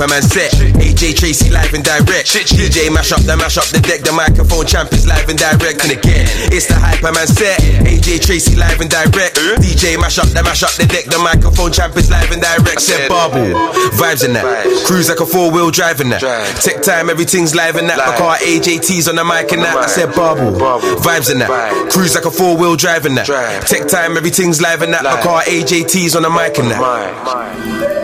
Superman set. AJ Tracy live and direct. DJ mash up the deck. The microphone champ is live and direct. And again, it's the Hyperman set. AJ Tracy live and direct. DJ mash up the deck. The microphone champ is live and direct. Said bubble, vibes in that. Cruise like a four-wheel drive in that. Tech time, everything's live in that. My car AJT's on the mic in that. I said bubble, vibes in that. Cruise like a four-wheel drive in that. Tech time, everything's live in that. My car AJT's on the mic in that.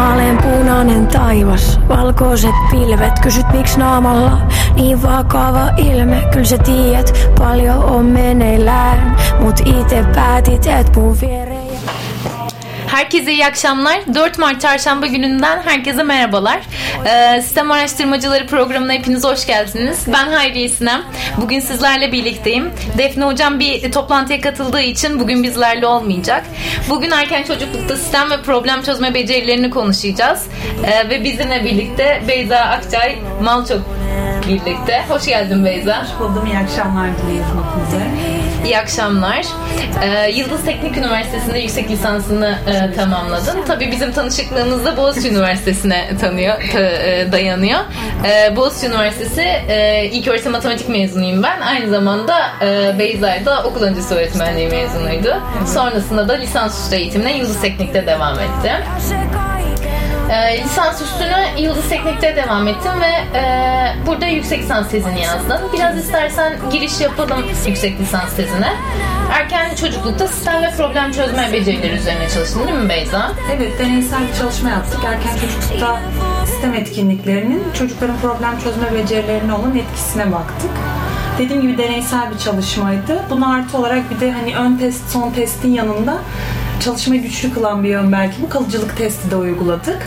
Vaaleanpunainen taivas, valkoiset pilvet. Kysyt miks naamalla niin vakava ilme. Kyl sä tiedät, paljon on meneillään, mut ite päätit et mun viereen. Herkese iyi akşamlar. 4 Mart Çarşamba gününden herkese merhabalar. Sistem Araştırmacıları programına hepiniz hoş geldiniz. Ben Hayriye Sinem. Bugün sizlerle birlikteyim. Defne hocam bir toplantıya katıldığı için bugün bizlerle olmayacak. Bugün erken çocuklukta sistem ve problem çözme becerilerini konuşacağız. Ve bizimle birlikte Beyza Akçay Malçok birlikte. Hoş geldin Beyza. Hoş buldum. İyi akşamlar diliyorum hepinize. İyi akşamlar. Yıldız Teknik Üniversitesi'nde yüksek lisansını tamamladın. Tabii bizim tanışıklığımız da Boğaziçi Üniversitesi'ne dayanıyor. Boğaziçi Üniversitesi İlköğretim Matematik mezunuyum ben. Aynı zamanda Beyza'da okul öncesi öğretmenliği mezunuydu. Sonrasında da lisansüstü eğitimine Yıldız Teknik'te devam etti. Lisans üstünü Yıldız Teknik'te devam ettim ve burada yüksek lisans tezini yazdım. Biraz istersen giriş yapalım yüksek lisans tezine. Erken çocuklukta sistem ve problem çözme becerileri üzerine çalıştın değil mi Beyza? Evet, deneysel bir çalışma yaptık. Erken çocuklukta sistem etkinliklerinin çocukların problem çözme becerilerine olan etkisine baktık. Dediğim gibi deneysel bir çalışmaydı. Buna artı olarak bir de hani ön test, son testin yanında çalışmayı güçlü kılan bir yön belki bu kalıcılık testi de uyguladık.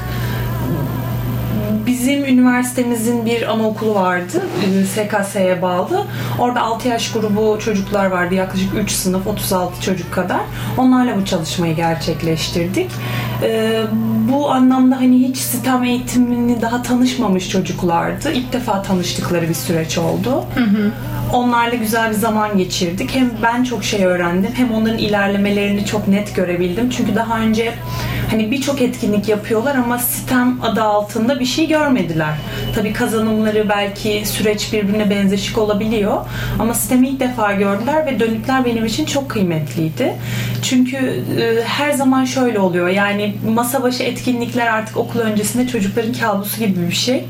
Bizim üniversitemizin bir anaokulu vardı, SKSE'ye bağlı. Orada 6 yaş grubu çocuklar vardı, yaklaşık 3 sınıf, 36 çocuk kadar. Onlarla bu çalışmayı gerçekleştirdik. Bu anlamda hani hiç sistem eğitimini daha tanışmamış çocuklardı. İlk defa tanıştıkları bir süreç oldu. Hı hı. Onlarla güzel bir zaman geçirdik. Hem ben çok şey öğrendim, hem onların ilerlemelerini çok net görebildim. Çünkü daha önce hani birçok etkinlik yapıyorlar ama sistem adı altında bir şey görmediler. Tabii kazanımları belki süreç birbirine benzeşik olabiliyor. Ama sistemi ilk defa gördüler ve dönükler benim için çok kıymetliydi. Çünkü her zaman şöyle oluyor. Yani masa başı etkinlikler artık okul öncesinde çocukların kabusu gibi bir şey.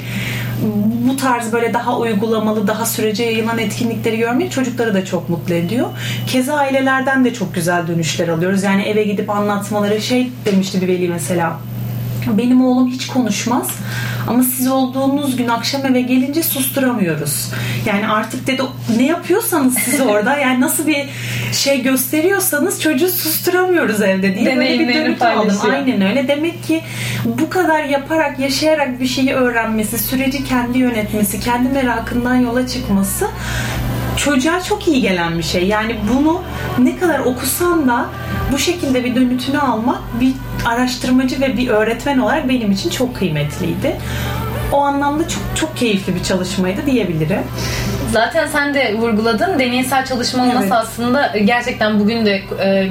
Bu tarz böyle daha uygulamalı, daha sürece yayılan etkinlikleri görmek çocukları da çok mutlu ediyor. Keza ailelerden de çok güzel dönüşler alıyoruz. Yani eve gidip anlatmaları şey demişti bir veli mesela. Benim oğlum hiç konuşmaz ama siz olduğunuz gün akşam eve gelince susturamıyoruz. Yani artık dedi ne yapıyorsanız siz orada yani nasıl bir şey gösteriyorsanız çocuğu susturamıyoruz evde diye böyle bir dönüt aldım. Aynen öyle. Demek ki bu kadar yaparak, yaşayarak bir şeyi öğrenmesi, süreci kendi yönetmesi, kendi merakından yola çıkması çocuğa çok iyi gelen bir şey. Yani bunu ne kadar okusan da bu şekilde bir dönütünü almak bir araştırmacı ve bir öğretmen olarak benim için çok kıymetliydi. O anlamda çok çok keyifli bir çalışmaydı diyebilirim. Zaten sen de vurguladın. Deneysel çalışma olması aslında gerçekten bugün de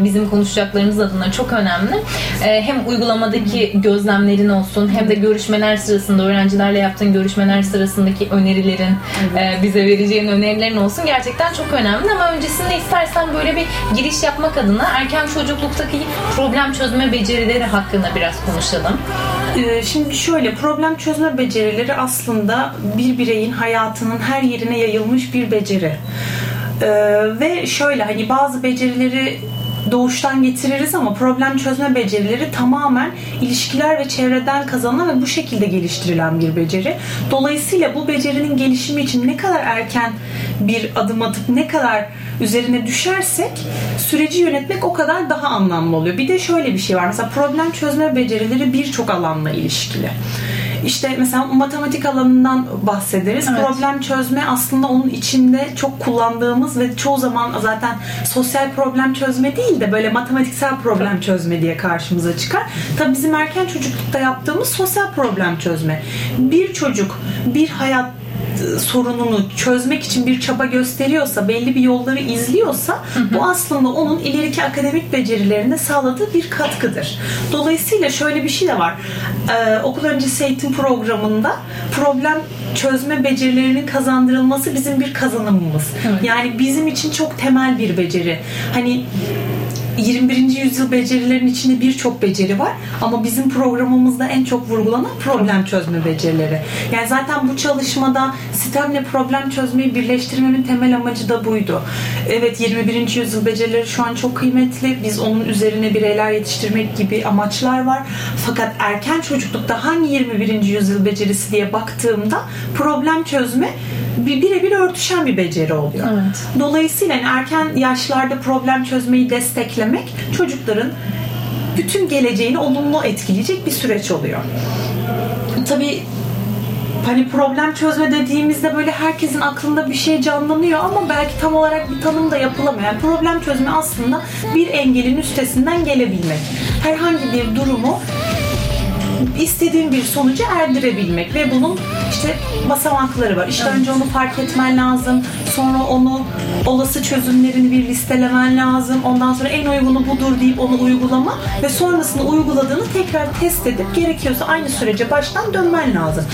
bizim konuşacaklarımız adına çok önemli. Hem uygulamadaki gözlemlerin olsun hem de görüşmeler sırasında, öğrencilerle yaptığın görüşmeler sırasındaki önerilerin, bize vereceğin önerilerin olsun gerçekten çok önemli. Ama öncesinde istersen böyle bir giriş yapmak adına erken çocukluktaki problem çözme becerileri hakkında biraz konuşalım. Şimdi şöyle, problem çözme becerileri aslında bir bireyin hayatının her yerine yayılmış bir beceri. Ve şöyle hani bazı becerileri doğuştan getiririz ama problem çözme becerileri tamamen ilişkiler ve çevreden kazanan ve bu şekilde geliştirilen bir beceri. Dolayısıyla bu becerinin gelişimi için ne kadar erken bir adım atıp ne kadar üzerine düşersek süreci yönetmek o kadar daha anlamlı oluyor. Bir de şöyle bir şey var. Mesela problem çözme becerileri birçok alanla ilişkili. İşte mesela matematik alanından bahsederiz. Evet. Problem çözme aslında onun içinde çok kullandığımız ve çoğu zaman zaten sosyal problem çözme değil de böyle matematiksel problem çözme diye karşımıza çıkar. Tabii bizim erken çocuklukta yaptığımız sosyal problem çözme. Bir çocuk bir hayat sorununu çözmek için bir çaba gösteriyorsa, belli bir yolları izliyorsa, bu aslında onun ileriki akademik becerilerine sağladığı bir katkıdır. Dolayısıyla şöyle bir şey de var. Okul öncesi eğitim programında problem çözme becerilerinin kazandırılması bizim bir kazanımımız. Evet. Yani bizim için çok temel bir beceri. Hani 21. yüzyıl becerilerin içinde birçok beceri var ama bizim programımızda en çok vurgulanan problem çözme becerileri. Yani zaten bu çalışmada sistemle problem çözmeyi birleştirmenin temel amacı da buydu. Evet, 21. yüzyıl becerileri şu an çok kıymetli. Biz onun üzerine bireyler yetiştirmek gibi amaçlar var. Fakat erken çocuklukta hangi 21. yüzyıl becerisi diye baktığımda problem çözme birebir örtüşen bir beceri oluyor. Evet. Dolayısıyla yani erken yaşlarda problem çözmeyi desteklemek çocukların bütün geleceğini olumlu etkileyecek bir süreç oluyor. Tabii hani problem çözme dediğimizde böyle herkesin aklında bir şey canlanıyor ama belki tam olarak bir tanım da yapılamıyor. Yani problem çözme aslında bir engelin üstesinden gelebilmek. Herhangi bir durumu istediğin bir sonucu erdirebilmek ve bunun işte basamakları var. İşte önce onu fark etmen lazım. Sonra onu, olası çözümlerini bir listelemen lazım. Ondan sonra en uygunu budur deyip onu uygulama ve sonrasında uyguladığını tekrar test edip gerekiyorsa aynı sürece baştan dönmen lazım.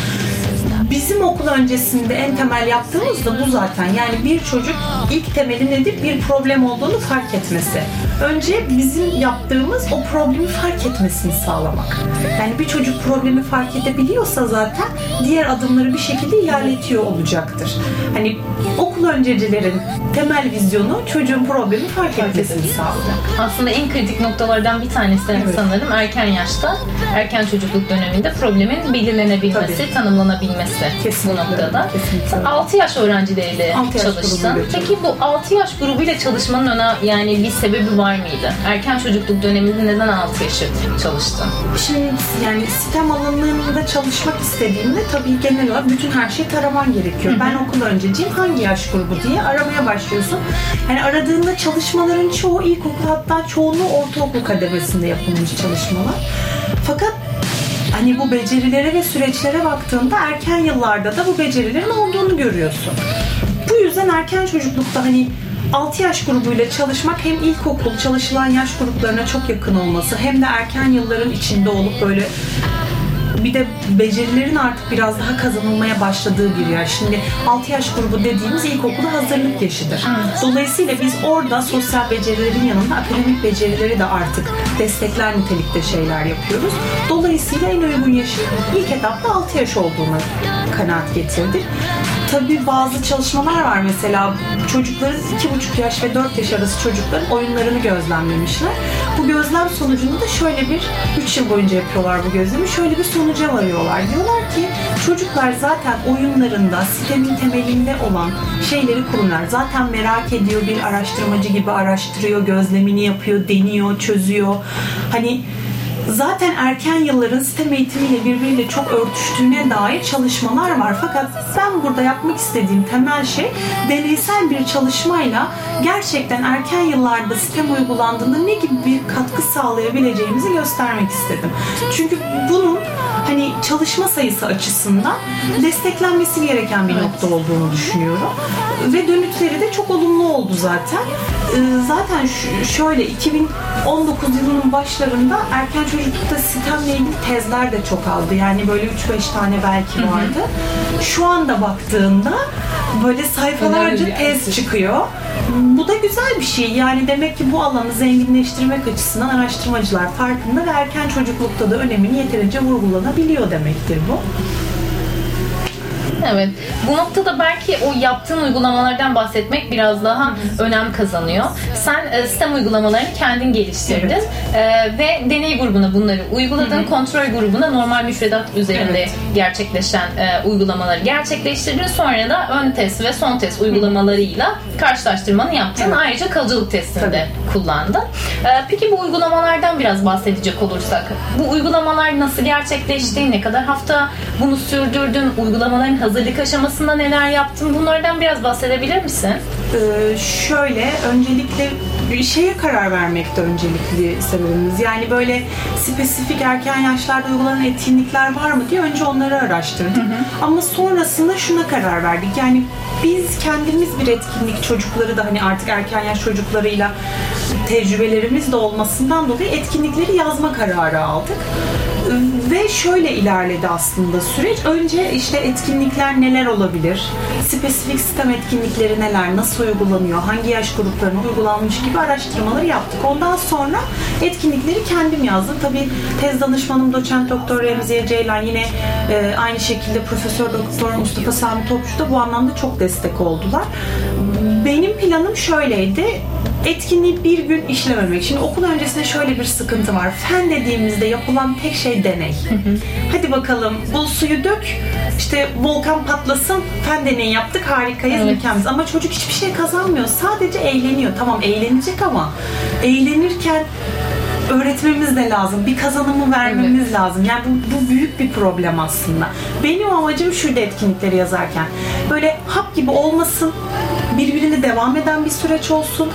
Bizim okul öncesinde en temel yaptığımız da bu zaten. Yani bir çocuk ilk temeli nedir? Bir problem olduğunu fark etmesi. Önce bizim yaptığımız o problemi fark etmesini sağlamak. Yani bir çocuk problemi fark edebiliyorsa zaten diğer adımları bir şekilde ilerletiyor olacaktır. Hani okul öncecilerin temel vizyonu çocuğun problemi fark etmesini sağlayacak. Aslında en kritik noktalardan bir tanesi sanırım erken yaşta, erken çocukluk döneminde problemin belirlenebilmesi, tanımlanabilmesi. Kesinlikle. Bu noktada. Kesinlikle. 6 yaş öğrencileriyle çalıştın. Peki bu 6 yaş grubuyla çalışmanın yani bir sebebi var mıydı? Erken çocukluk döneminde neden 6 yaşı çalıştın? Şimdi yani sistem alanlarında çalışmak istediğimde tabii genel olarak bütün her şeyi taraman gerekiyor. Hı-hı. Ben okul önceciyim, hangi yaş grubu diye aramaya başlıyorsun. Yani aradığında çalışmaların çoğu ilkokul, hatta çoğunluğu ortaokul kademesinde yapılmış çalışmalar. Fakat hani bu becerilere ve süreçlere baktığında erken yıllarda da bu becerilerin olduğunu görüyorsun. Bu yüzden erken çocuklukta hani 6 yaş grubuyla çalışmak hem ilkokul çalışılan yaş gruplarına çok yakın olması hem de erken yılların içinde olup böyle bir de becerilerin artık biraz daha kazanılmaya başladığı bir yaş. Şimdi 6 yaş grubu dediğimiz ilkokula hazırlık yaşıdır. Dolayısıyla biz orada sosyal becerilerin yanında akademik becerileri de artık destekler nitelikte şeyler yapıyoruz. Dolayısıyla en uygun yaşın ilk etapta 6 yaş olduğuna kanaat getirdik. Tabii bazı çalışmalar var, mesela çocukların 2,5 yaş ve 4 yaş arası çocukların oyunlarını gözlemlemişler. Bu gözlem sonucunda da şöyle bir 3 yıl boyunca yapıyorlar bu gözlemi. Şöyle bir sonuca varıyorlar. Diyorlar ki çocuklar zaten oyunlarında sistemin temelinde olan şeyleri kurumlar. Zaten merak ediyor, bir araştırmacı gibi araştırıyor, gözlemini yapıyor, deniyor, çözüyor. Hani zaten erken yılların sistem eğitimiyle birbiriyle çok örtüştüğüne dair çalışmalar var. Fakat ben burada yapmak istediğim temel şey deneysel bir çalışmayla gerçekten erken yıllarda sistem uygulandığında ne gibi bir katkı sağlayabileceğimizi göstermek istedim. Çünkü bunun hani çalışma sayısı açısından desteklenmesi gereken bir nokta olduğunu düşünüyorum. Ve dönütleri de çok olumlu oldu zaten. Zaten şöyle 2019 yılının başlarında erken çocuklukta sistemle ilgili tezler de çok aldı. Yani böyle 3-5 tane belki vardı. Şu anda baktığında böyle sayfalarca tez çıkıyor. Bu da güzel bir şey. Yani demek ki bu alanı zenginleştirmek açısından araştırmacılar farkında ve erken çocuklukta da önemini yeterince vurgulanabiliyor demektir bu. Evet. Bu noktada belki o yaptığın uygulamalardan bahsetmek biraz daha önem kazanıyor. Sen sistem uygulamalarını kendin geliştirdin ve deney grubuna bunları uyguladın. Kontrol grubuna normal müfredat üzerinde gerçekleşen uygulamaları gerçekleştirdin. Sonra da ön test ve son test uygulamalarıyla karşılaştırmanı yaptın. Ayrıca kalıcılık testini de kullandın. Peki bu uygulamalardan biraz bahsedecek olursak, bu uygulamalar nasıl gerçekleşti? Ne kadar hafta bunu sürdürdün? Uygulamaların hazırlık aşamasında neler yaptın? Bunlardan biraz bahsedebilir misin? Şöyle, öncelikle bir şeye karar vermekte öncelikli sebebimiz. Yani böyle spesifik erken yaşlarda uygulanan etkinlikler var mı diye önce onları araştırdık. Hı hı. Ama sonrasında şuna karar verdik. Yani biz kendimiz bir etkinlik, çocukları da hani artık erken yaş çocuklarıyla tecrübelerimiz de olmasından dolayı etkinlikleri yazma kararı aldık. Ve şöyle ilerledi aslında süreç. Önce işte etkinlikler neler olabilir? Spesifik sistem etkinlikleri neler? Nasıl uygulanıyor? Hangi yaş gruplarına uygulanmış gibi araştırmaları yaptık. Ondan sonra etkinlikleri kendim yazdım. Tabii tez danışmanım doçent doktor Remziye Ceylan, yine aynı şekilde profesör doktor Mustafa Sami Topçu da bu anlamda çok destek oldular. Benim planım şöyleydi. Etkinliği bir gün işlememek. Şimdi okul öncesinde şöyle bir sıkıntı var. Fen dediğimizde yapılan tek şey deney. Hı hı. Hadi bakalım bul suyu dök, işte volkan patlasın, fen deneyi yaptık, harikayız, evet, mükemmeliz. Ama çocuk hiçbir şey kazanmıyor. Sadece eğleniyor. Tamam, eğlenecek ama eğlenirken öğretmemiz de lazım. Bir kazanımı vermemiz, evet, lazım. Yani bu büyük bir problem aslında. Benim amacım şuydu etkinlikleri yazarken. Böyle hap gibi olmasın, birbirine devam eden bir süreç olsun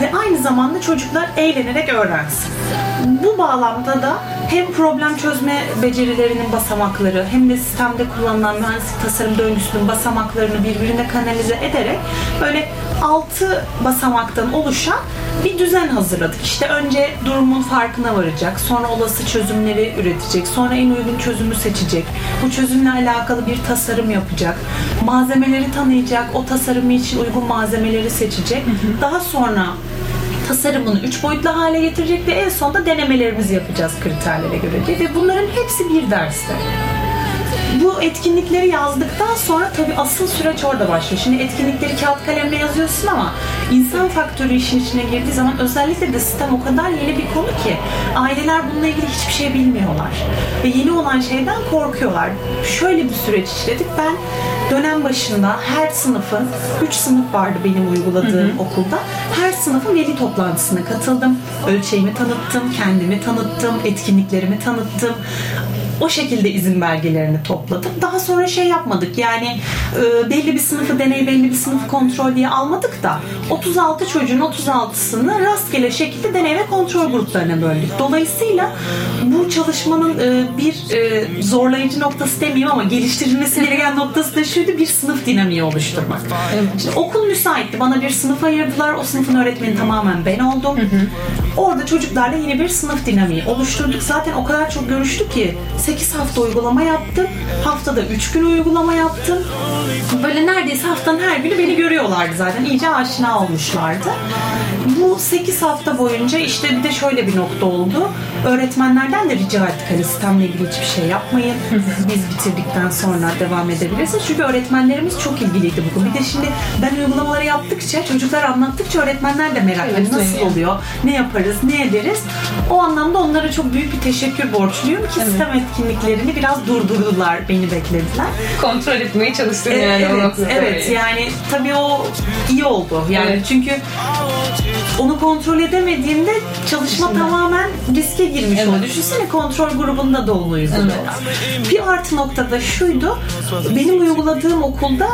ve aynı zamanda çocuklar eğlenerek öğrensin. Bu bağlamda da hem problem çözme becerilerinin basamakları hem de sistemde kullanılan mühendislik tasarım döngüsünün basamaklarını birbirine kanalize ederek böyle 6 basamaktan oluşan bir düzen hazırladık. İşte önce durumun farkına varacak, sonra olası çözümleri üretecek, sonra en uygun çözümü seçecek, bu çözümle alakalı bir tasarım yapacak, malzemeleri tanıyacak, o tasarımı için uygun malzemeleri seçecek, daha sonra tasarımını 3 boyutlu hale getirecek ve en sonunda denemelerimizi yapacağız kriterlere göre diye. Ve bunların hepsi bir derste. Bu etkinlikleri yazdıktan sonra tabii asıl süreç orada başlıyor. Şimdi etkinlikleri kağıt kalemle yazıyorsun ama insan faktörü işin içine girdiği zaman, özellikle de sistem o kadar yeni bir konu ki aileler bununla ilgili hiçbir şey bilmiyorlar. Ve yeni olan şeyden korkuyorlar. Şöyle bir süreç işledik. Ben dönem başında her sınıfın, 3 sınıf vardı benim uyguladığım, hı hı, okulda. Her sınıfın veli toplantısına katıldım. Ölçeğimi tanıttım, kendimi tanıttım, etkinliklerimi tanıttım. O şekilde izin belgelerini topladım. Daha sonra şey yapmadık, yani belli bir sınıfı deney, belli bir sınıfı kontrol diye almadık da 36 çocuğun 36'sını rastgele şekilde deney ve kontrol gruplarına böldük. Dolayısıyla bu çalışmanın bir zorlayıcı noktası demeyeyim ama geliştirilmesi gereken noktası da şuydu: bir sınıf dinamiği oluşturmak. İşte okul müsaitti. Bana bir sınıf ayırdılar. O sınıfın öğretmeni tamamen ben oldum. Orada çocuklarla yine bir sınıf dinamiği oluşturduk. Zaten o kadar çok görüştük ki 8 hafta uygulama yaptım. Haftada 3 gün uygulama yaptım. Böyle neredeyse haftanın her günü beni görüyorlardı zaten. İyice aşina olmuşlardı. Bu 8 hafta boyunca işte bir de şöyle bir nokta oldu. Öğretmenlerden de rica ettik, hani sistemle ilgili hiçbir şey yapmayın. Biz bitirdikten sonra devam edebilirsiniz. Çünkü öğretmenlerimiz çok ilgiliydi bu konu. Bir de şimdi ben uygulamaları yaptıkça, çocuklar anlattıkça öğretmenler de merak ediyor. Nasıl oluyor? Ne yaparız? Ne ederiz? O anlamda onlara çok büyük bir teşekkür borçluyum ki sistem etkinliklerini biraz durdurdular, beni beklediler. Kontrol etmeye çalıştım yani. Evet, yani tabii o iyi oldu. Yani evet. Çünkü onu kontrol edemediğimde çalışma tamamen riske girmiş, evet, oldu. Düşünsene kontrol grubunda da onu uyguluyorlar. Evet. Bir artı nokta da şuydu. Benim uyguladığım okulda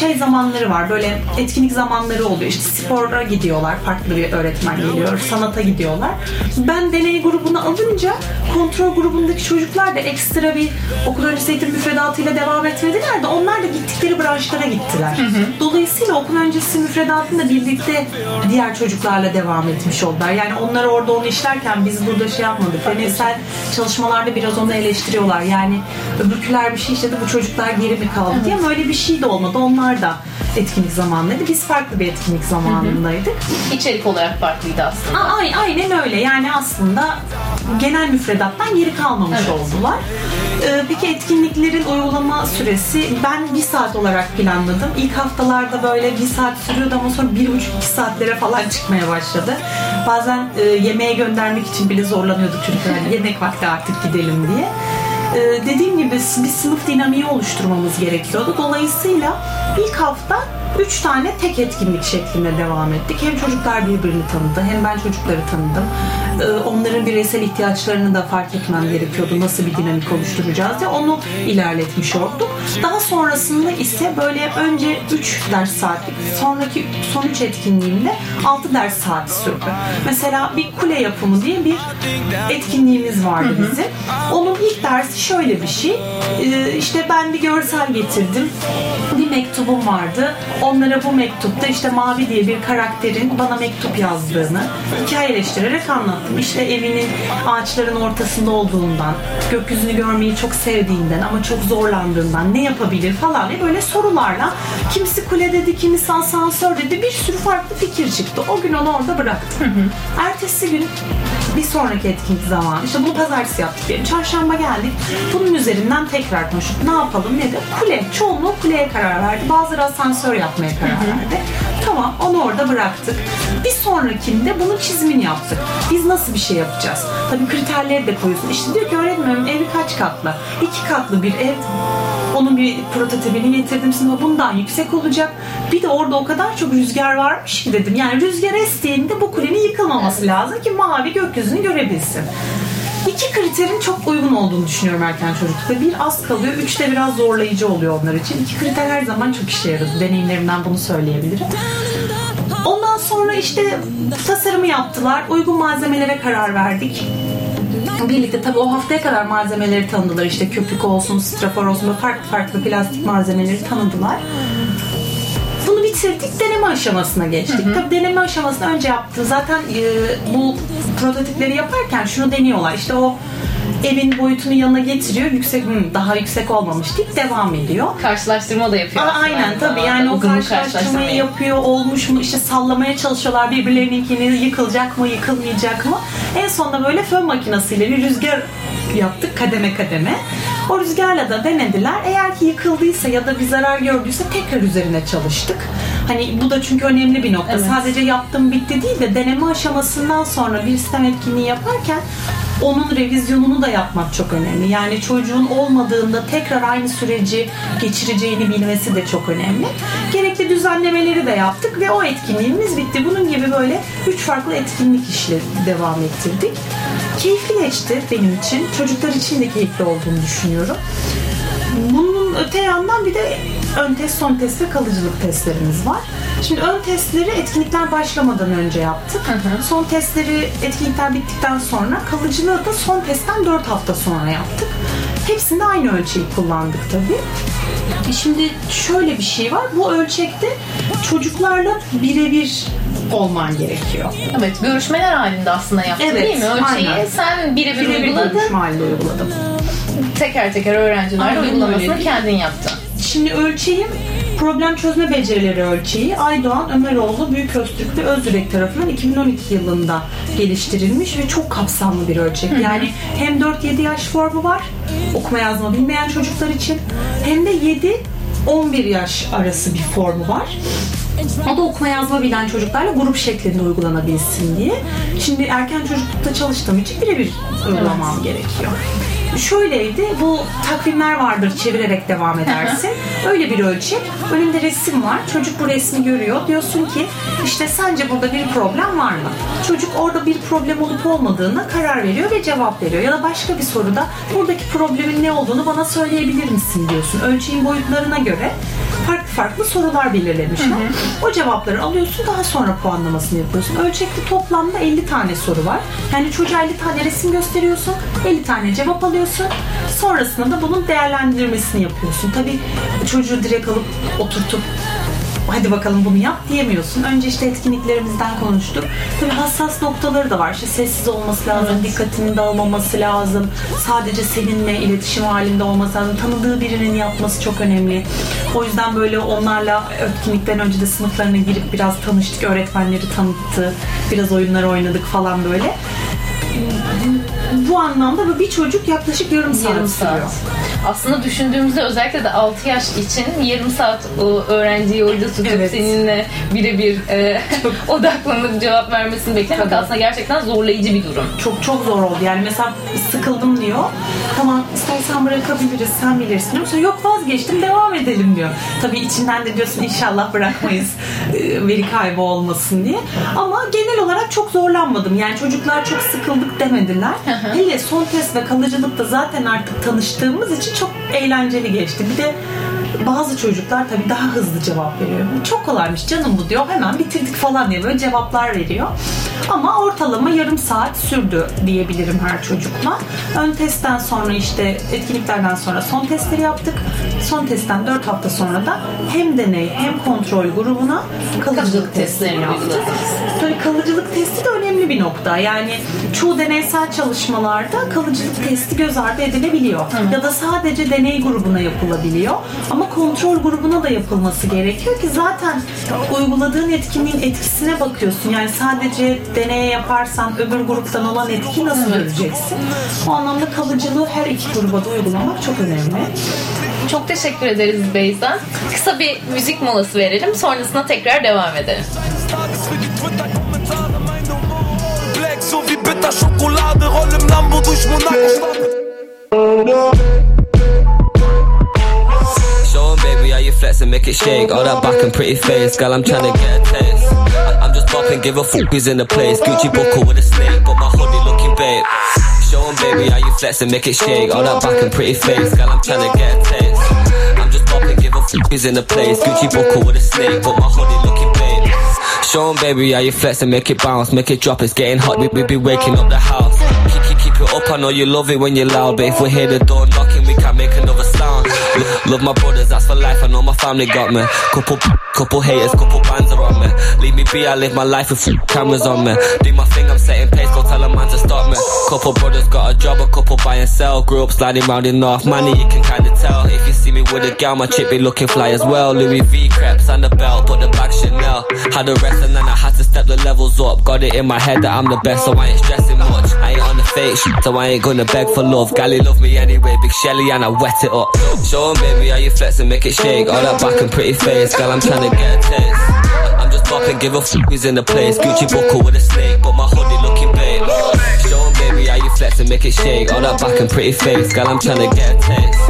şey zamanları var. Böyle etkinlik zamanları oluyor. İşte spora gidiyorlar. Farklı bir öğretmen geliyor. Sanata gidiyorlar. Ben deney grubunu alınca kontrol grubundaki çocuklar da ekstra bir okul öncesi eğitim müfredatıyla devam etmediler de onlar da gittikleri branşlara gittiler. Hı hı. Dolayısıyla okul öncesi müfredatında birlikte diğer çocuklarla devam etmiş oldular. Yani onlar orada onu işlerken biz burada şey yapmadık. Deneysel çalışmalarda biraz onu eleştiriyorlar. Yani öbürküler bir şey işledi, bu çocuklar geri mi kaldı, hı hı, diye. Ama öyle bir şey de olmadı. Onlar da etkinlik zamanındaydı. Biz farklı bir etkinlik zamanındaydık. Hı hı. İçerik olarak farklıydı aslında. Aynen öyle. Yani aslında genel müfredattan geri kalmamış, evet, oldular. Peki etkinliklerin uygulama süresi, ben 1 saat olarak planladım. İlk haftalarda böyle 1 saat sürüyordu ama sonra 1,5-2 saatlere falan çıkmaya başladı. Bazen yemeğe göndermek için bile zorlanıyorduk çünkü yani yemek vakti artık gidelim diye. Dediğim gibi bir sınıf dinamiği oluşturmamız gerekiyordu. Dolayısıyla ilk hafta 3 tane tek etkinlik şeklinde devam ettik. Hem çocuklar birbirini tanıdı, hem ben çocukları tanıdım. onların bireysel ihtiyaçlarını da fark etmem gerekiyordu. Nasıl bir dinamik oluşturacağız diye onu ilerletmiş olduk. Daha sonrasında ise böyle önce 3 ders saatlik, sonraki son 3 etkinliğimde 6 ders saati sürdü. Mesela bir kule yapımı diye bir etkinliğimiz vardı bizim. Onun ilk dersi şöyle bir şey. İşte ben bir görsel getirdim. Bir mektubum vardı. Onlara bu mektupta işte Mavi diye bir karakterin bana mektup yazdığını hikayeleştirerek anlattım. İşte evinin ağaçların ortasında olduğundan, gökyüzünü görmeyi çok sevdiğinden ama çok zorlandığından ne yapabilir falan diye böyle sorularla kimisi kule dedi, kimisi asansör dedi. Bir sürü farklı fikir çıktı. O gün onu orada bıraktım. Ertesi gün bir sonraki etkinlik zamanı. İşte bunu pazartesi yaptık diyelim. Çarşamba geldik. Bunun üzerinden tekrar konuştuk. Ne yapalım? Ne de? Kule. Çoğunluğu kuleye karar verdi. Bazıları asansör yapmaya karar verdi. Tamam. Onu orada bıraktık. Bir sonrakinde bunun çizimini yaptık. Biz nasıl bir şey yapacağız? Tabii kriterleri de koyuyorsun. İşte diyor ki öğretmenim evi kaç katlı? 2 katlı bir ev. Onun bir prototipini getirdim. Şimdi bundan yüksek olacak. Bir de orada o kadar çok rüzgar varmış ki dedim. Yani rüzgar estiğinde bu kulenin yıkılmaması lazım ki mavi gökyüzünü görebilsin. 2 kriterin çok uygun olduğunu düşünüyorum erken çocuklukta. 1 az kalıyor, 3 de biraz zorlayıcı oluyor onlar için. 2 kriter her zaman çok işe yaradı. Deneyimlerimden bunu söyleyebilirim. Ondan sonra işte tasarımı yaptılar. Uygun malzemelere karar verdik. Birlikte tabii o haftaya kadar malzemeleri tanıdılar. İşte köpük olsun, strafor olsun, farklı farklı plastik malzemeleri tanıdılar. Bunu bitirdik, deneme aşamasına geçtik. Tabii deneme aşamasını önce yaptım. Zaten bu prototipleri yaparken şunu deniyorlar. İşte o evin boyutunu yanına getiriyor. Yüksek, daha yüksek olmamış deyip devam ediyor. Karşılaştırma da yapıyor. Aynen tabii. Yani o karşılaştırmayı yapıyor. Olmuş mu? İşte sallamaya çalışıyorlar birbirlerininkini. Yıkılacak mı? Yıkılmayacak mı? En sonunda böyle fön makinesiyle bir rüzgar yaptık kademe kademe. O rüzgarla da denediler. Eğer ki yıkıldıysa ya da bir zarar gördüyse tekrar üzerine çalıştık. Hani bu da çünkü önemli bir nokta. Evet. Sadece yaptım bitti değil de deneme aşamasından sonra bir sistem etkinliği yaparken onun revizyonunu da yapmak çok önemli. Yani çocuğun olmadığında tekrar aynı süreci geçireceğini bilmesi de çok önemli. Gerekli düzenlemeleri de yaptık ve o etkinliğimiz bitti. Bunun gibi böyle 3 farklı etkinlik işle devam ettirdik. Keyifli geçti benim için. Çocuklar için de keyifli olduğunu düşünüyorum. Bunun öte yandan bir de ön test, son test ve kalıcılık testlerimiz var. Şimdi ön testleri etkinlikler başlamadan önce yaptık. Son testleri etkinlikler bittikten sonra, kalıcılığı da son testten 4 hafta sonra yaptık. Hepsinde aynı ölçeği kullandık tabii. Şimdi şöyle bir şey var. Bu ölçekte çocuklarla birebir olman gerekiyor. Evet, görüşmeler halinde aslında yaptın değil mi? Ölçeği aynen. Sen birebir uyguladın. Görüşme halinde uyguladım. Teker teker öğrencilerle uygulamasını kendin yaptın. Şimdi ölçeğim problem çözme becerileri ölçeği Aydoğan, Ömeroğlu, Büyüköztürk ve Özgürek tarafından 2012 yılında geliştirilmiş ve çok kapsamlı bir ölçek. Yani hem 4-7 yaş formu var okuma yazma bilmeyen çocuklar için hem de 7-11 yaş arası bir formu var. O da okuma yazma bilen çocuklarla grup şeklinde uygulanabilsin diye. Şimdi erken çocuklukta çalıştığım için birebir uygulamam gerekiyor. Şöyleydi, bu takvimler vardır, çevirerek devam edersin. Öyle bir ölçek, önünde resim var, çocuk bu resmi görüyor. Diyorsun ki, işte sence burada bir problem var mı? Çocuk orada bir problem olup olmadığına karar veriyor ve cevap veriyor. Ya da başka bir soruda, buradaki problemin ne olduğunu bana söyleyebilir misin diyorsun. Ölçeğin boyutlarına göre farklı farklı sorular belirlemişler. O cevapları alıyorsun, daha sonra puanlamasını yapıyorsun. Ölçekte toplamda 50 tane soru var. Yani çocuğa 50 tane resim gösteriyorsun, 50 tane cevap alıyorsun. Sonrasında da bunun değerlendirmesini yapıyorsun. Tabii çocuğu direkt alıp oturtup hadi bakalım bunu yap diyemiyorsun. Önce işte etkinliklerimizden konuştuk. Tabii hassas noktaları da var. İşte sessiz olması lazım, dikkatinin dağılmaması lazım. Sadece seninle iletişim halinde olması lazım. Tanıdığı birinin yapması çok önemli. O yüzden böyle onlarla etkinlikten önce de sınıflarına girip biraz tanıştık. Öğretmenleri tanıttı. Biraz oyunlar oynadık falan böyle. Bu anlamda bir çocuk yaklaşık yarım saat sürüyor. Aslında düşündüğümüzde özellikle de 6 yaş için yarım saat öğrenciyi orada tutup seninle birebir odaklanıp cevap vermesini beklemek aslında gerçekten zorlayıcı bir durum. Çok zor oldu. Yani mesela sıkıldım diyor. Tamam, istersen bırakabiliriz, sen bilirsin diyor. Sonra yok, vazgeçtim, devam edelim diyor. Tabii içinden de diyorsun inşallah bırakmayız veri kaybı olmasın diye. Ama genel olarak çok zorlanmadım. Yani çocuklar çok sıkıldık demediler. Hele son test ve kalıcılıkta zaten artık tanıştığımız için çok eğlenceli geçti. Bir de bazı çocuklar tabii daha hızlı cevap veriyor. Çok kolaymış canım bu diyor. Hemen bitirdik falan diye böyle cevaplar veriyor. Ama ortalama yarım saat sürdü diyebilirim her çocukla. Ön testten sonra işte etkinliklerden sonra son testleri yaptık. Son testten 4 hafta sonra da hem deney hem kontrol grubuna kalıcılık testlerini yaptık. Tabii kalıcılık testi de önemli bir nokta. Yani çoğu deneysel çalışmalarda kalıcılık testi göz ardı edilebiliyor. Hı. Ya da sadece deney grubuna yapılabiliyor. Ama kontrol grubuna da yapılması gerekiyor ki zaten uyguladığın etkinliğin etkisine bakıyorsun. Yani sadece deneye yaparsan öbür gruptan olan etki nasıl göreceksin? O anlamda kalıcılığı her iki gruba da uygulamak çok önemli. Çok teşekkür ederiz Beyza. Kısa bir müzik molası verelim. Sonrasında tekrar devam edelim. And make it shake, all that back and pretty face, girl. I'm tryna get a taste. I'm just popping, give a fuck who's in the place. Gucci buckle with a snake, but my hoodie looking babe. Show 'em, baby, how you flex and make it shake, all that back and pretty face, girl. I'm tryna get a taste. I'm just popping, give a fuck who's in the place. Gucci buckle with a snake, but my hoodie looking babe. Show 'em, baby, how you flex and make it bounce, make it drop. It's getting hot, we be waking up the house. Keep it up, I know you love it when you're loud, but if we hear the door knocking, we can't make another sound. Love my brothers, that's for life, I know my family got me. Couple haters, couple bands are on me. Leave me be, I live my life with cameras on me. Do my thing, I'm setting pace, go tell a man to stop me. Couple brothers got a job, a couple buy and sell. Grew up sliding round in North Manny, you can kinda tell. If you see me with a gal, my chick be looking fly as well. Louis V, crepes and the belt, but the bag Chanel. Had a rest and then I had to step the levels up. Got it in my head that I'm the best, so I ain't stressing much. I ain't on the fake shit, so I ain't gonna beg for love. Gally love me anyway, big Shelly and I wet it up. Show 'em, baby, how you flex and make it shake. All that back and pretty face, girl, I'm tryna get a taste. I'm just popping, give a fuck who's in the place. Gucci buckle with a snake, but my hoodie looking babe. Show 'em, baby, how you flex and make it shake. All that back and pretty face, girl, I'm tryna get a taste.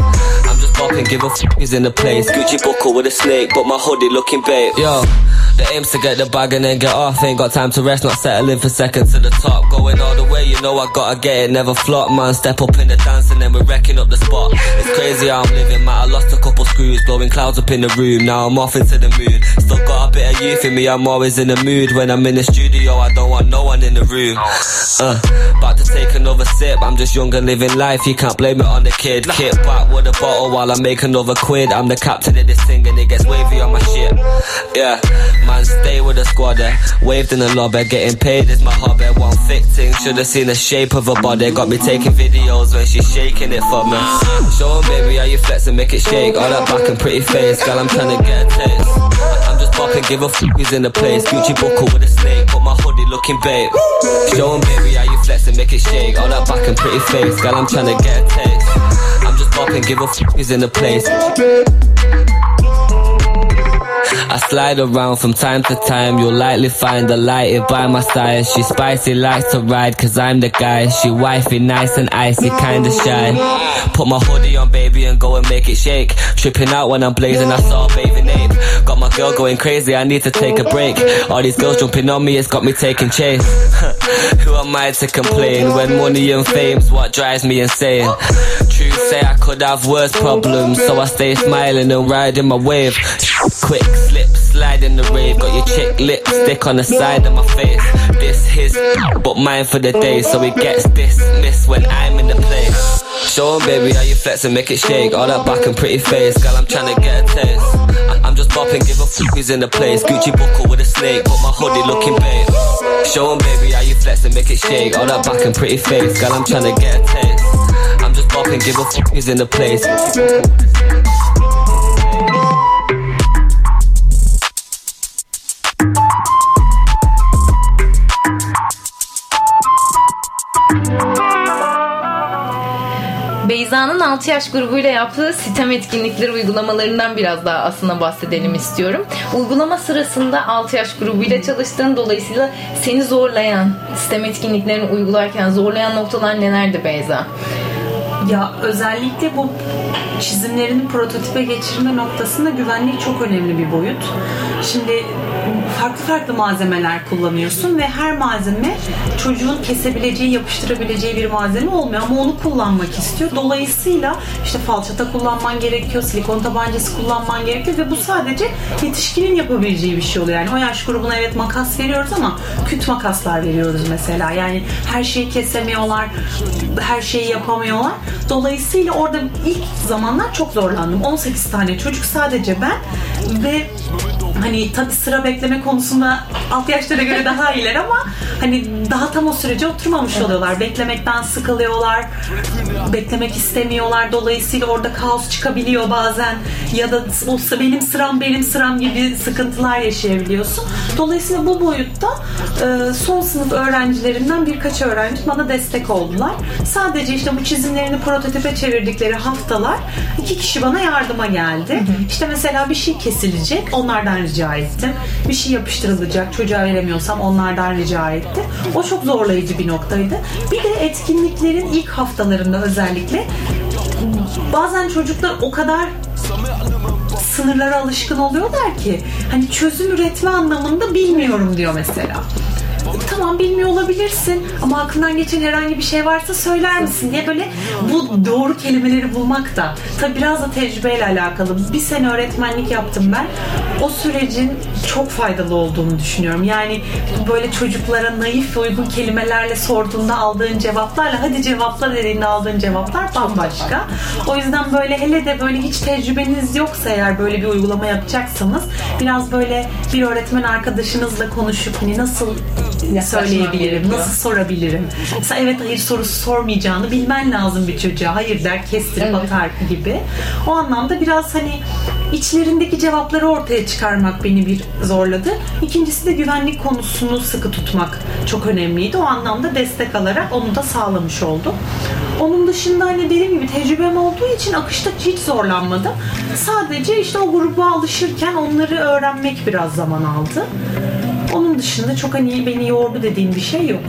I'm just popping, give a fuck who's in the place. Gucci buckle with a snake, but my hoodie looking babe. Yo, the aim's to get the bag and then get off. Ain't got time to rest, not settling for seconds to the top. Going all the way, you know I gotta get it, never flop. Man, step up in the dance and then we're wrecking up the spot. It's crazy how I'm living, man, I lost a couple screws. Blowing clouds up in the room, now I'm off into the moon. Still got a bit of youth in me, I'm always in the mood. When I'm in the studio, I don't want no one in the room. About to take another sip, I'm just young and living life. You can't blame it on the kid. Kick back with a bottle while I make another quid. I'm the captain of this thing and it gets wavy on my ship. Yeah, man, stay with the squad, eh? Waved in the lobby, getting paid is my hobby. One thick thing, should've seen the shape of her body. Got me taking videos when she's shaking it for me. Show 'em, baby, how you flex and make it shake. All that back and pretty face, girl, I'm tryna get a taste. I'm just popping, give a fuck who's in the place. Gucci buckle with a snake, but my hoodie looking babe. Show 'em, baby, how you flex and make it shake. All that back and pretty face, girl, I'm tryna get a taste. I'm just popping, give a fuck who's in the place. I slide around from time to time. You'll likely find a lighter by my side. She's spicy, likes to ride, cause I'm the guy. She wifey, nice and icy, kinda shy. Put my hoodie on, baby, and go and make it shake. Tripping out when I'm blazing, I saw a bathing ape. Got my girl going crazy, I need to take a break. All these girls jumping on me, it's got me taking chase. Who am I to complain when money and fame's what drives me insane? Truth say I could have worse problems, so I stay smiling and riding my wave. Quick slip, slide in the rave. Got your chick lipstick on the side of my face. This his, but mine for the day. So it gets dismissed when I'm in the place. Show 'em, baby, how you flex and make it shake. All that back and pretty face, girl, I'm tryna get a taste. I'm just popping, give a fuck who's in the place. Gucci buckle with a snake, but my hoodie looking babe. Show 'em, baby, how you flex and make it shake. All that back and pretty face, girl, I'm tryna get a taste. I'm just popping, give a fuck who's in the place. Beyza'nın 16 yaş grubuyla yaptığı sistem etkinlikleri uygulamalarından biraz daha aslında bahsedelim istiyorum. Uygulama sırasında 6 yaş grubuyla çalıştığın, dolayısıyla seni zorlayan, sistem etkinliklerini uygularken zorlayan noktalar nelerdi Beyza? Ya özellikle bu çizimlerini prototipe geçirme noktasında güvenlik çok önemli bir boyut. Şimdi farklı farklı malzemeler kullanıyorsun ve her malzeme çocuğun kesebileceği, yapıştırabileceği bir malzeme olmuyor ama onu kullanmak istiyor. Dolayısıyla işte falçata kullanman gerekiyor, silikon tabancası kullanman gerekiyor ve bu sadece yetişkinin yapabileceği bir şey oluyor. Yani o yaş grubuna evet makas veriyoruz ama küt makaslar veriyoruz mesela. Yani her şeyi kesemiyorlar, her şeyi yapamıyorlar. Dolayısıyla orada ilk zamanlar çok zorlandım. 18 tane çocuk sadece ben ve hani tabii sıra bekleme konusunda alt yaşlara göre daha iyiler ama hani daha tam o sürece oturmamış oluyorlar. Beklemekten sıkılıyorlar, beklemek istemiyorlar. Dolayısıyla orada kaos çıkabiliyor bazen ya da olsa benim sıram gibi sıkıntılar yaşayabiliyorsun. Dolayısıyla bu boyutta son sınıf öğrencilerimden birkaç öğrenci bana destek oldular. Sadece işte bu çizimlerini prototipe çevirdikleri haftalar 2 kişi bana yardıma geldi. İşte mesela bir şey kesilecek, onlardan rica ettim. Bir şey yapıştırılacak, çocuğa veremiyorsam onlardan rica ettim. O çok zorlayıcı bir noktaydı. Bir de etkinliklerin ilk haftalarında özellikle bazen çocuklar o kadar sınırlara alışkın oluyorlar ki hani çözüm üretme anlamında bilmiyorum diyor mesela. Tamam, bilmiyor olabilirsin ama aklından geçen herhangi bir şey varsa söyler misin diye böyle bu doğru kelimeleri bulmak da tabii biraz da tecrübeyle alakalı. Bir sene öğretmenlik yaptım ben. O sürecin çok faydalı olduğunu düşünüyorum. Yani böyle çocuklara naif ve uygun kelimelerle sorduğunda aldığın cevaplarla hadi cevapla dediğinde aldığın cevaplar bambaşka. O yüzden böyle hele de böyle hiç tecrübeniz yoksa eğer böyle bir uygulama yapacaksanız biraz böyle bir öğretmen arkadaşınızla konuşup hani nasıl söyleyebilirim, nasıl sorabilirim. Mesela evet hayır sorusu sormayacağını bilmen lazım bir çocuğa. Hayır der, kestirip atar gibi. O anlamda biraz hani içlerindeki cevapları ortaya çıkarmak beni bir zorladı. İkincisi de güvenlik konusunu sıkı tutmak çok önemliydi. O anlamda destek alarak onu da sağlamış oldum. Onun dışında hani dediğim gibi tecrübem olduğu için akışta hiç zorlanmadım. Sadece işte o gruba alışırken onları öğrenmek biraz zaman aldı. Onun dışında çok hani beni yordu dediğim bir şey yok.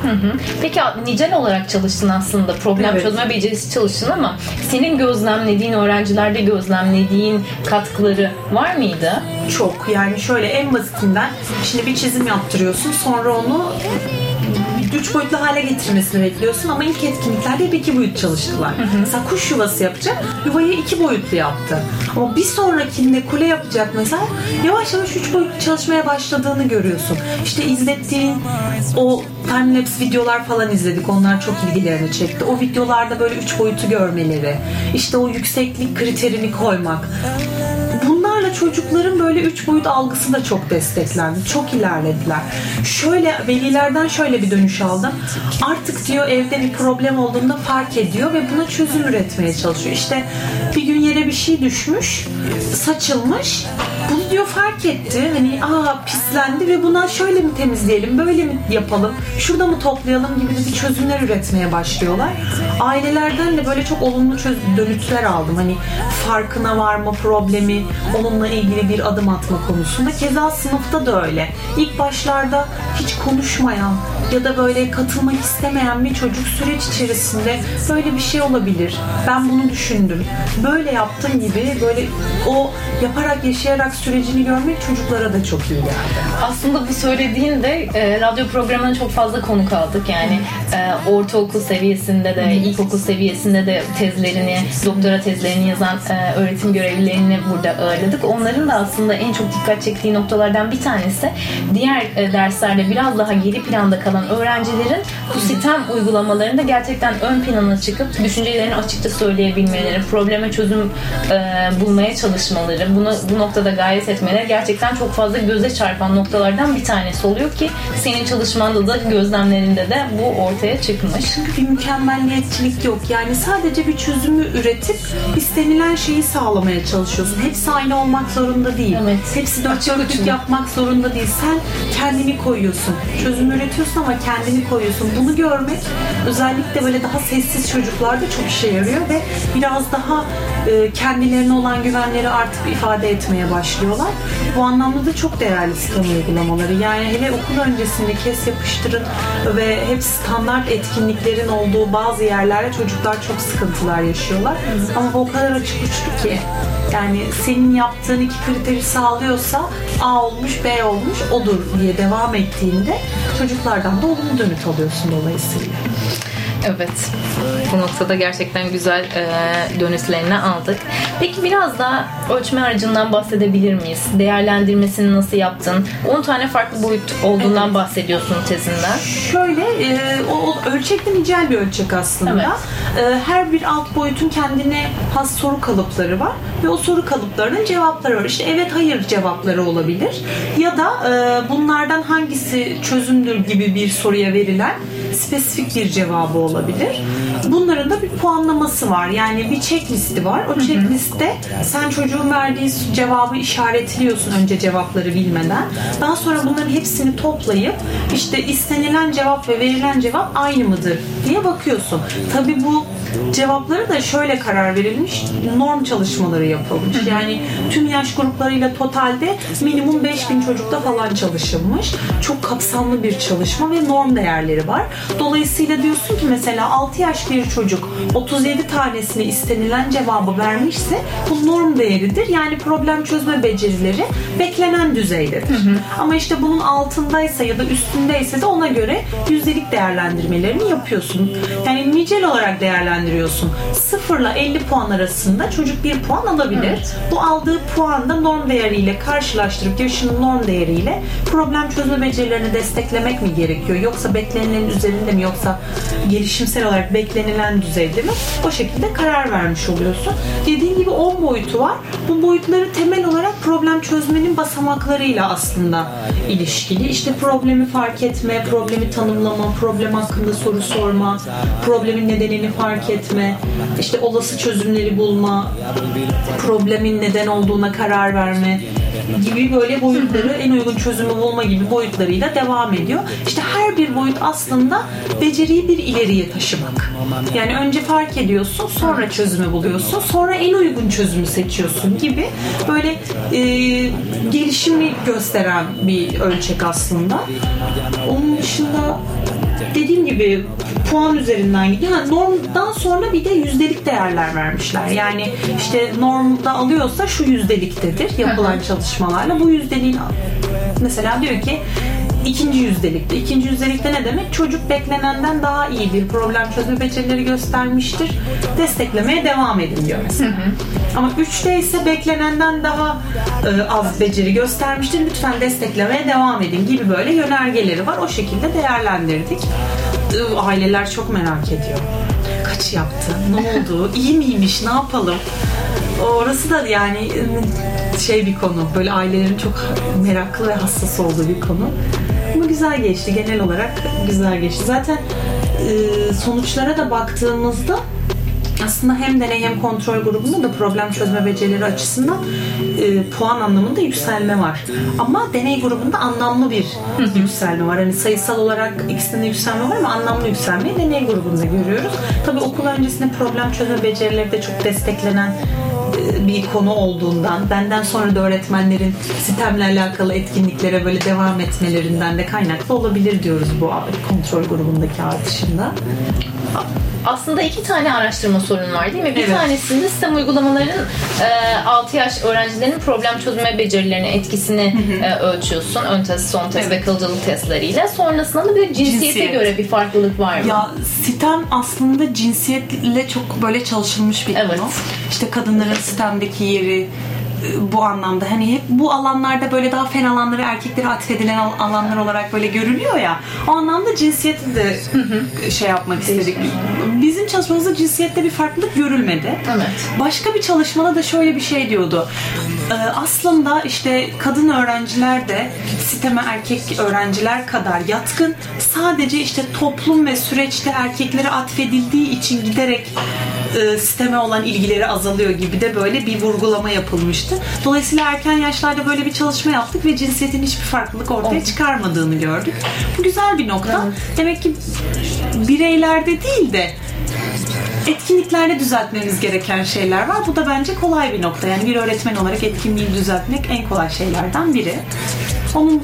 Peki nicel olarak çalıştın aslında. Problem çözme becerisi çalıştın ama senin gözlemlediğin, öğrencilerde gözlemlediğin katkıları var mıydı? Çok. Yani şöyle en basitinden şimdi bir çizim yaptırıyorsun. Sonra onu 3 boyutlu hale getirmesini bekliyorsun ama ilk etkinliklerde hep 2 boyut çalıştılar. Mesela kuş yuvası yapacak, yuvayı 2 boyutlu yaptı. Ama bir sonrakinde kule yapacak mesela, yavaş yavaş 3 boyutlu çalışmaya başladığını görüyorsun. İşte izlettiğin o timelapse videolar falan izledik. Onlar çok ilgilerini çekti. O videolarda böyle 3 boyutu görmeleri, işte o yükseklik kriterini koymak. Çocukların böyle 3 boyut algısı da çok desteklendi. Çok ilerlediler. Şöyle velilerden şöyle bir dönüş aldım. Artık diyor evde bir problem olduğunda fark ediyor ve buna çözüm üretmeye çalışıyor. İşte bir gün yere bir şey düşmüş, saçılmış. Bunu diyor fark etti. Hani pislendi ve buna şöyle mi temizleyelim, böyle mi yapalım, şurada mı toplayalım gibi bir çözümler üretmeye başlıyorlar. Ailelerden de böyle çok olumlu dönüşler aldım. Hani farkına varma problemi, onunla ilgili bir adım atma konusunda. Keza sınıfta da öyle. İlk başlarda hiç konuşmayan ya da böyle katılmak istemeyen bir çocuk süreç içerisinde böyle bir şey olabilir. Ben bunu düşündüm. Böyle yaptım gibi böyle o yaparak, yaşayarak sürecini görmek çocuklara da çok iyi geldi. Aslında bu söylediğin de radyo programına çok fazla konuk aldık. Yani ortaokul seviyesinde de, ilkokul seviyesinde de tezlerini, doktora tezlerini yazan öğretim görevlilerini burada ağırladık. Onların da aslında en çok dikkat çektiği noktalardan bir tanesi diğer derslerde biraz daha geri planda kalan öğrencilerin bu sistem uygulamalarında gerçekten ön plana çıkıp düşüncelerini açıkça söyleyebilmeleri, probleme çözüm çözüm bulmaya çalışmaları, bunu bu noktada gayret etmeleri gerçekten çok fazla göze çarpan noktalardan bir tanesi oluyor ki senin çalışmanda da gözlemlerinde de bu ortaya çıkmış. Çünkü bir mükemmelliyetçilik yok. Yani sadece bir çözümü üretip istenilen şeyi sağlamaya çalışıyorsun. Hepsi aynı olmak zorunda değil. Evet. Hepsi dört dörtlük yapmak zorunda değil. Sen kendini koyuyorsun. Çözümü üretiyorsun ama kendini koyuyorsun. Bunu görmek özellikle böyle daha sessiz çocuklarda çok işe yarıyor ve biraz daha kendilerine olan güvenleri artık ifade etmeye başlıyorlar. Bu anlamda da çok değerli sistem uygulamaları. Yani hele okul öncesinde kes yapıştırın ve hep standart etkinliklerin olduğu bazı yerlerde çocuklar çok sıkıntılar yaşıyorlar. Ama bu o kadar açık uçlu ki. Yani senin yaptığın iki kriteri sağlıyorsa A olmuş, B olmuş, odur diye devam ettiğinde çocuklardan da olumlu dönüt alıyorsun dolayısıyla. Evet. Bu noktada gerçekten güzel dönüşlerini aldık. Peki biraz daha ölçme aracından bahsedebilir miyiz? Değerlendirmesini nasıl yaptın? 10 tane farklı boyut olduğundan evet. bahsediyorsun tezinden. Şöyle, ölçek de nicel bir ölçek aslında. Evet. Her bir alt boyutun kendine has soru kalıpları var ve o soru kalıplarının cevapları var. İşte evet, hayır cevapları olabilir. Ya da bunlardan hangisi çözümdür gibi bir soruya verilen spesifik bir cevabı olabilir. Bunların da bir puanlaması var. Yani bir checklisti var. O checklistte sen çocuğun verdiği cevabı işaretliyorsun önce cevapları bilmeden. Daha sonra bunların hepsini toplayıp işte istenilen cevap ve verilen cevap aynı mıdır diye bakıyorsun. Tabii bu cevapları da şöyle karar verilmiş. Norm çalışmaları yapılmış. Yani tüm yaş gruplarıyla totalde minimum 5000 çocukta falan çalışılmış. Çok kapsamlı bir çalışma ve norm değerleri var. Dolayısıyla diyorsun ki mesela 6 yaş bir çocuk 37 tanesine istenilen cevabı vermişse bu norm değeridir. Yani problem çözme becerileri beklenen düzeydedir. Ama işte bunun altındaysa ya da üstündeyse de ona göre yüzdelik değerlendirmelerini yapıyorsun. Yani nicel olarak değerlendiriyorsun. 0 ile 50 puan arasında çocuk 1 puan alabilir. Evet. Bu aldığı puan da norm değeriyle karşılaştırıp yaşının norm değeriyle problem çözme becerilerini desteklemek mi gerekiyor? Yoksa beklenilenin üzerinde mi, yoksa gelişimsel olarak beklenilen düzeyde mi? O şekilde karar vermiş oluyorsun. Dediğim gibi 10 boyutu var. Bu boyutları temel olarak problem çözmenin basamaklarıyla aslında ilişkili. İşte problemi fark etme, problemi tanımlama, problem hakkında soru sorma, problemin nedenini fark etme, işte olası çözümleri bulma, problemin neden olduğuna karar verme gibi böyle boyutları, en uygun çözümü bulma gibi boyutlarıyla devam ediyor. İşte her bir boyut aslında beceriyi bir ileriye taşımak. Yani önce fark ediyorsun, sonra çözümü buluyorsun, sonra en uygun çözümü seçiyorsun gibi böyle gelişimi gösteren bir ölçek aslında. Onun dışında dediğim gibi puan üzerinden gidiyor. Yani normdan sonra bir de yüzdelik değerler vermişler. Yani işte normda alıyorsa şu yüzdeliktedir yapılan çalışmalarla. Bu yüzdeliğin mesela diyor ki İkinci yüzdelikte. İkinci yüzdelikte ne demek? Çocuk beklenenden daha iyi bir problem çözme becerileri göstermiştir. Desteklemeye devam edin diyor mesela. Ama 3'te ise beklenenden daha az beceri göstermiştir. Lütfen desteklemeye devam edin gibi böyle yönergeleri var. O şekilde değerlendirdik. Aileler çok merak ediyor. Kaç yaptı? Ne oldu? İyi miymiş? Ne yapalım? Orası da yani bir konu. Böyle ailelerin çok meraklı ve hassas olduğu bir konu. Ama güzel geçti. Genel olarak güzel geçti. Zaten sonuçlara da baktığımızda aslında hem deney hem kontrol grubunda da problem çözme becerileri açısından puan anlamında yükselme var. Ama deney grubunda anlamlı bir yükselme var. Hani sayısal olarak ikisinde yükselme var ama anlamlı yükselmeyi deney grubunda görüyoruz. Tabii okul öncesinde problem çözme becerileri de çok desteklenen bir konu olduğundan, benden sonra da öğretmenlerin sistemle alakalı etkinliklere böyle devam etmelerinden de kaynaklı olabilir diyoruz bu kontrol grubundaki artışında. Aslında 2 tane araştırma sorunu var değil mi? Bir tanesinde sistem uygulamaların 6 yaş öğrencilerinin problem çözme becerilerine etkisini ölçüyorsun. Ön test, son test ve kalıcılık testleriyle. Sonrasında da bir de cinsiyete göre bir farklılık var mı? Ya sistem aslında cinsiyetle çok böyle çalışılmış bir konu. İşte kadınların sistemdeki yeri, bu anlamda. Hani hep bu alanlarda böyle daha fen alanları, erkeklere atfedilen alanlar olarak böyle görünüyor ya. O anlamda cinsiyeti de şey yapmak istedik. Bizim çalışmamızda cinsiyette bir farklılık görülmedi. Evet. Başka bir çalışmada da şöyle bir şey diyordu. Aslında işte kadın öğrenciler de sisteme erkek öğrenciler kadar yatkın. Sadece işte toplum ve süreçte erkeklere atfedildiği için giderek sisteme olan ilgileri azalıyor gibi de böyle bir vurgulama yapılmıştı. Dolayısıyla erken yaşlarda böyle bir çalışma yaptık ve cinsiyetin hiçbir farklılık ortaya çıkarmadığını gördük. Bu güzel bir nokta. Evet. Demek ki bireylerde değil de etkinliklerde düzeltmemiz gereken şeyler var. Bu da bence kolay bir nokta. Yani bir öğretmen olarak etkinliği düzeltmek en kolay şeylerden biri. Onun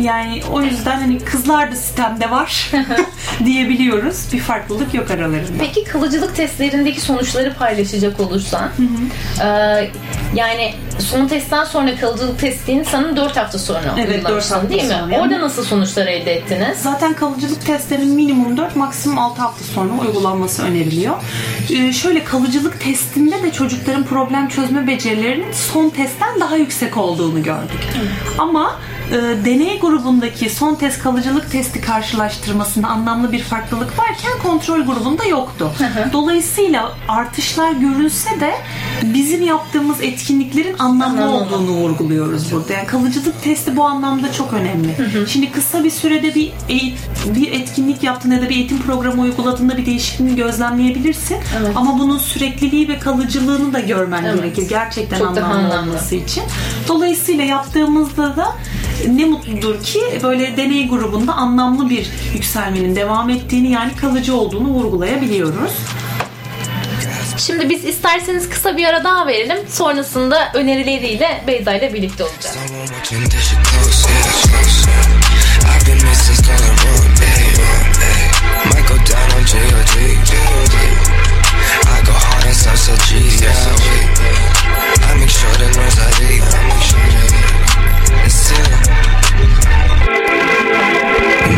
yani o yüzden hani kızlar da sistemde var diyebiliyoruz. Bir farklılık yok aralarında. Peki kalıcılık testlerindeki sonuçları paylaşacak olursan, yani son testten sonra kalıcılık testini sanırım 4 hafta sonra uygulamışsın değil mi? Yani. Orada nasıl sonuçlar elde ettiniz? Zaten kalıcılık testlerinin minimum 4, maksimum 6 hafta sonra uygulanması öneriliyor. Şöyle kalıcılık testinde de çocukların problem çözme becerilerinin son testten daha yüksek olduğunu gördük. Ama deney grubundaki son test kalıcılık testi karşılaştırmasında anlamlı bir farklılık varken kontrol grubunda yoktu. Dolayısıyla artışlar görülse de bizim yaptığımız etkinliklerin anlamlı olduğunu vurguluyoruz burada. Yani kalıcılık testi bu anlamda çok önemli. Şimdi kısa bir sürede bir etkinlik yaptığında ya da bir eğitim programı uyguladığında bir değişikliğini gözlemleyebilirsin. Evet. Ama bunun sürekliliği ve kalıcılığını da görmen gerekir. Gerçekten çok anlamlı olması için. Dolayısıyla yaptığımızda da ne mutludur ki böyle deney grubunda anlamlı bir yükselmenin devam ettiğini, yani kalıcı olduğunu vurgulayabiliyoruz. Şimdi biz isterseniz kısa bir ara daha verelim. Sonrasında önerileriyle Beyza ile birlikte olacağız.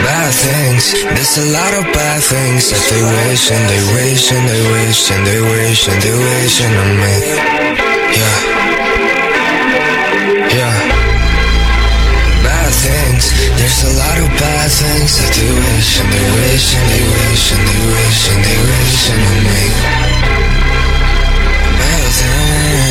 Bad things, there's a lot of bad things that they wish and they wish and they wish and they wish and they wish and on me. Yeah, yeah. Bad things, there's a lot of bad things that they wish and they wish and they wish and they wish and they wish and on me. Bad things.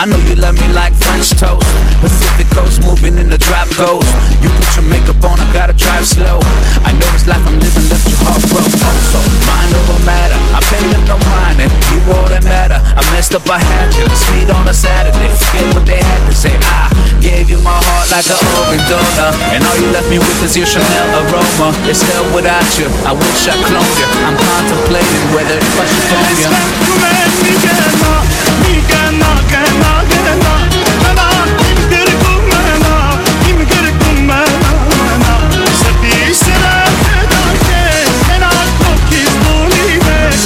I know you love me like French toast. Pacific coast moving in the drop goes. You put your makeup on, I gotta drive slow. I know this life I'm living left your heart broke. So mind over matter, I've been in no mind and you all that matter. I messed up, I had you. Speed on a Saturday, forget what they had to say. I gave you my heart like an open donor, and all you left me with is your Chanel aroma. It's still without you, I wish I cloned you. I'm contemplating whether if I should phone you. Satisfaction, and I fuck his lonely man.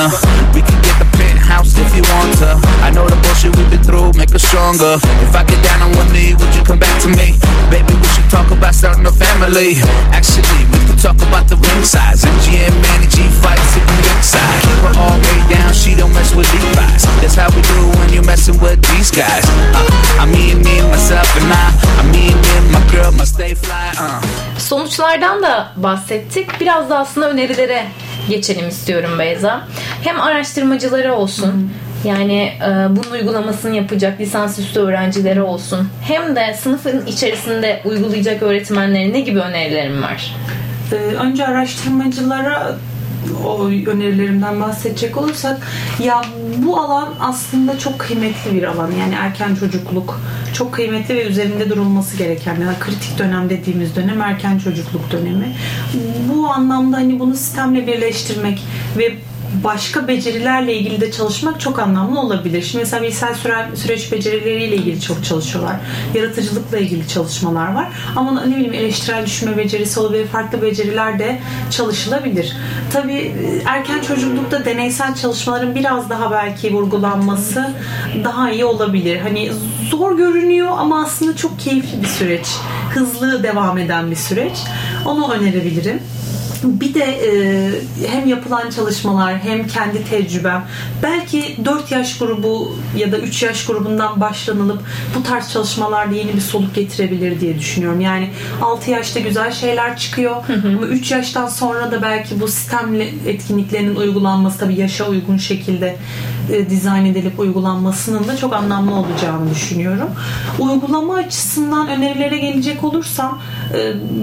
corner. We can get the penthouse if you want to. I know the bullshit we've been through make us stronger. If I get down on one knee, would you come back to me? Baby, we should talk about starting a family. Actually, we could talk about the ring size. MG and Manny G fights at the ring side. Keep her all way down, she don't mess with Levi's. That's how we do when you're messing with these guys. Me, myself and I mean me, my girl, my stay fly. Sonuçlardan da bahsettik. Biraz da aslında önerilere geçelim istiyorum Beyza. Hem araştırmacılara olsun, yani bunun uygulamasını yapacak lisansüstü öğrencilere olsun, hem de sınıfın içerisinde uygulayacak öğretmenlere ne gibi önerilerim var? Önce araştırmacılara o önerilerimden bahsedecek olursak, ya bu alan aslında çok kıymetli bir alan. Yani erken çocukluk çok kıymetli ve üzerinde durulması gereken, yani kritik dönem dediğimiz dönem erken çocukluk dönemi. Bu anlamda hani bunu sistemle birleştirmek ve başka becerilerle ilgili de çalışmak çok anlamlı olabilir. Şimdi mesela bilişsel süreç becerileriyle ilgili çok çalışıyorlar. Yaratıcılıkla ilgili çalışmalar var. Ama ne bileyim, eleştirel düşünme becerisi olabilir. Farklı beceriler de çalışılabilir. Tabii erken çocuklukta deneysel çalışmaların biraz daha belki vurgulanması daha iyi olabilir. Hani zor görünüyor ama aslında çok keyifli bir süreç. Hızlı devam eden bir süreç. Onu önerebilirim. Bir de hem yapılan çalışmalar hem kendi tecrübem, belki 4 yaş grubu ya da 3 yaş grubundan başlanılıp bu tarz çalışmalarda yeni bir soluk getirebilir diye düşünüyorum. Yani 6 yaşta güzel şeyler çıkıyor ama 3 yaştan sonra da belki bu sistemli etkinliklerinin uygulanması, tabii yaşa uygun şekilde dizayn edilip uygulanmasının da çok anlamlı olacağını düşünüyorum. Uygulama açısından önerilere gelecek olursam,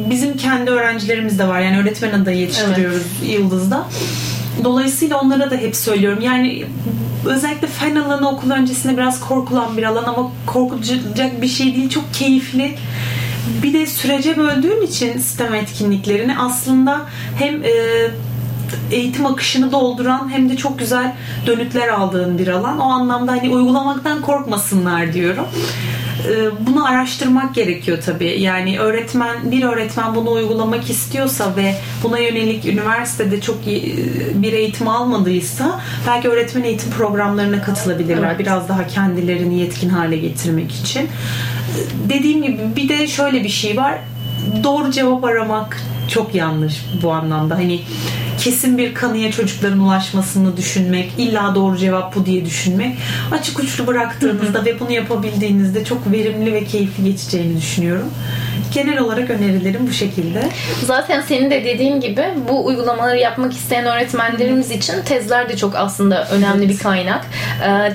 bizim kendi öğrencilerimiz de var. Yani öğretmen adı da yetiştiriyoruz, evet, Yıldız'da. Dolayısıyla onlara da hep söylüyorum. Yani özellikle fen alanı okul öncesinde biraz korkulan bir alan ama korkulacak bir şey değil. Çok keyifli. Bir de sürece böldüğüm için sistem etkinliklerini aslında hem eğitim akışını dolduran hem de çok güzel dönütler aldığım bir alan. O anlamda hani uygulamaktan korkmasınlar diyorum. Bunu araştırmak gerekiyor tabii. Yani bir öğretmen bunu uygulamak istiyorsa ve buna yönelik üniversitede çok bir eğitim almadıysa belki öğretmen eğitim programlarına katılabilirler. Evet. Biraz daha kendilerini yetkin hale getirmek için. Dediğim gibi bir de şöyle bir şey var. Doğru cevap aramak çok yanlış bu anlamda. Hani kesin bir kanıya çocukların ulaşmasını düşünmek, illa doğru cevap bu diye düşünmek, açık uçlu bıraktığınızda ve bunu yapabildiğinizde çok verimli ve keyifli geçeceğini düşünüyorum. Genel olarak önerilerim bu şekilde. Zaten senin de dediğin gibi bu uygulamaları yapmak isteyen öğretmenlerimiz için tezler de çok aslında önemli, evet, bir kaynak.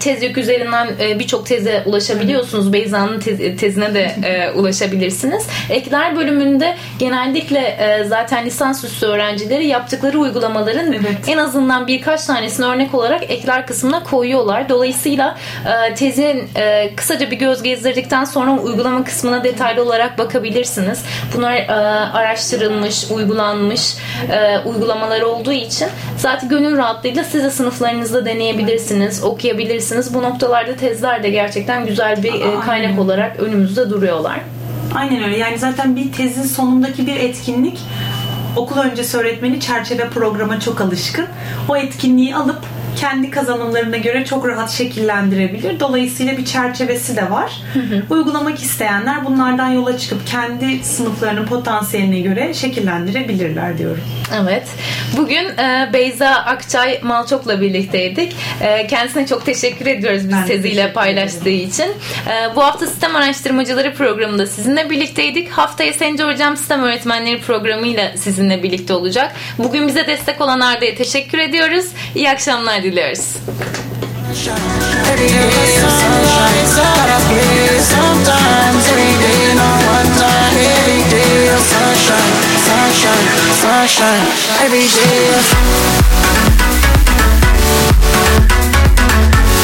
Tez yük üzerinden birçok teze ulaşabiliyorsunuz. Beyza'nın tezine de ulaşabilirsiniz. Ekler bölümünde genellikle zaten lisansüstü öğrencileri yaptıkları uygulamaların, evet, en azından birkaç tanesini örnek olarak ekler kısmına koyuyorlar. Dolayısıyla tezin kısaca bir göz gezdirdikten sonra uygulama kısmına detaylı olarak bakabilirsiniz. Bunlar araştırılmış, uygulanmış uygulamalar olduğu için zaten gönül rahatlığıyla siz de sınıflarınızda deneyebilirsiniz, okuyabilirsiniz. Bu noktalarda tezler de gerçekten güzel bir kaynak olarak önümüzde duruyorlar. Aynen öyle. Yani zaten bir tezin sonundaki bir etkinlik, okul öncesi öğretmeni çerçeve programa çok alışkın. O etkinliği alıp kendi kazanımlarına göre çok rahat şekillendirebilir. Dolayısıyla bir çerçevesi de var. Uygulamak isteyenler bunlardan yola çıkıp kendi sınıflarının potansiyeline göre şekillendirebilirler diyorum. Evet. Bugün Beyza Akçay Malçok'la birlikteydik. Kendisine çok teşekkür ediyoruz biz teziyle paylaştığı için. Bu hafta Sistem Araştırmacıları programında sizinle birlikteydik. Haftaya Sence Hocam Sistem Öğretmenleri programıyla sizinle birlikte olacak. Bugün bize destek olan Arda'ya teşekkür ediyoruz. İyi akşamlar dileriz.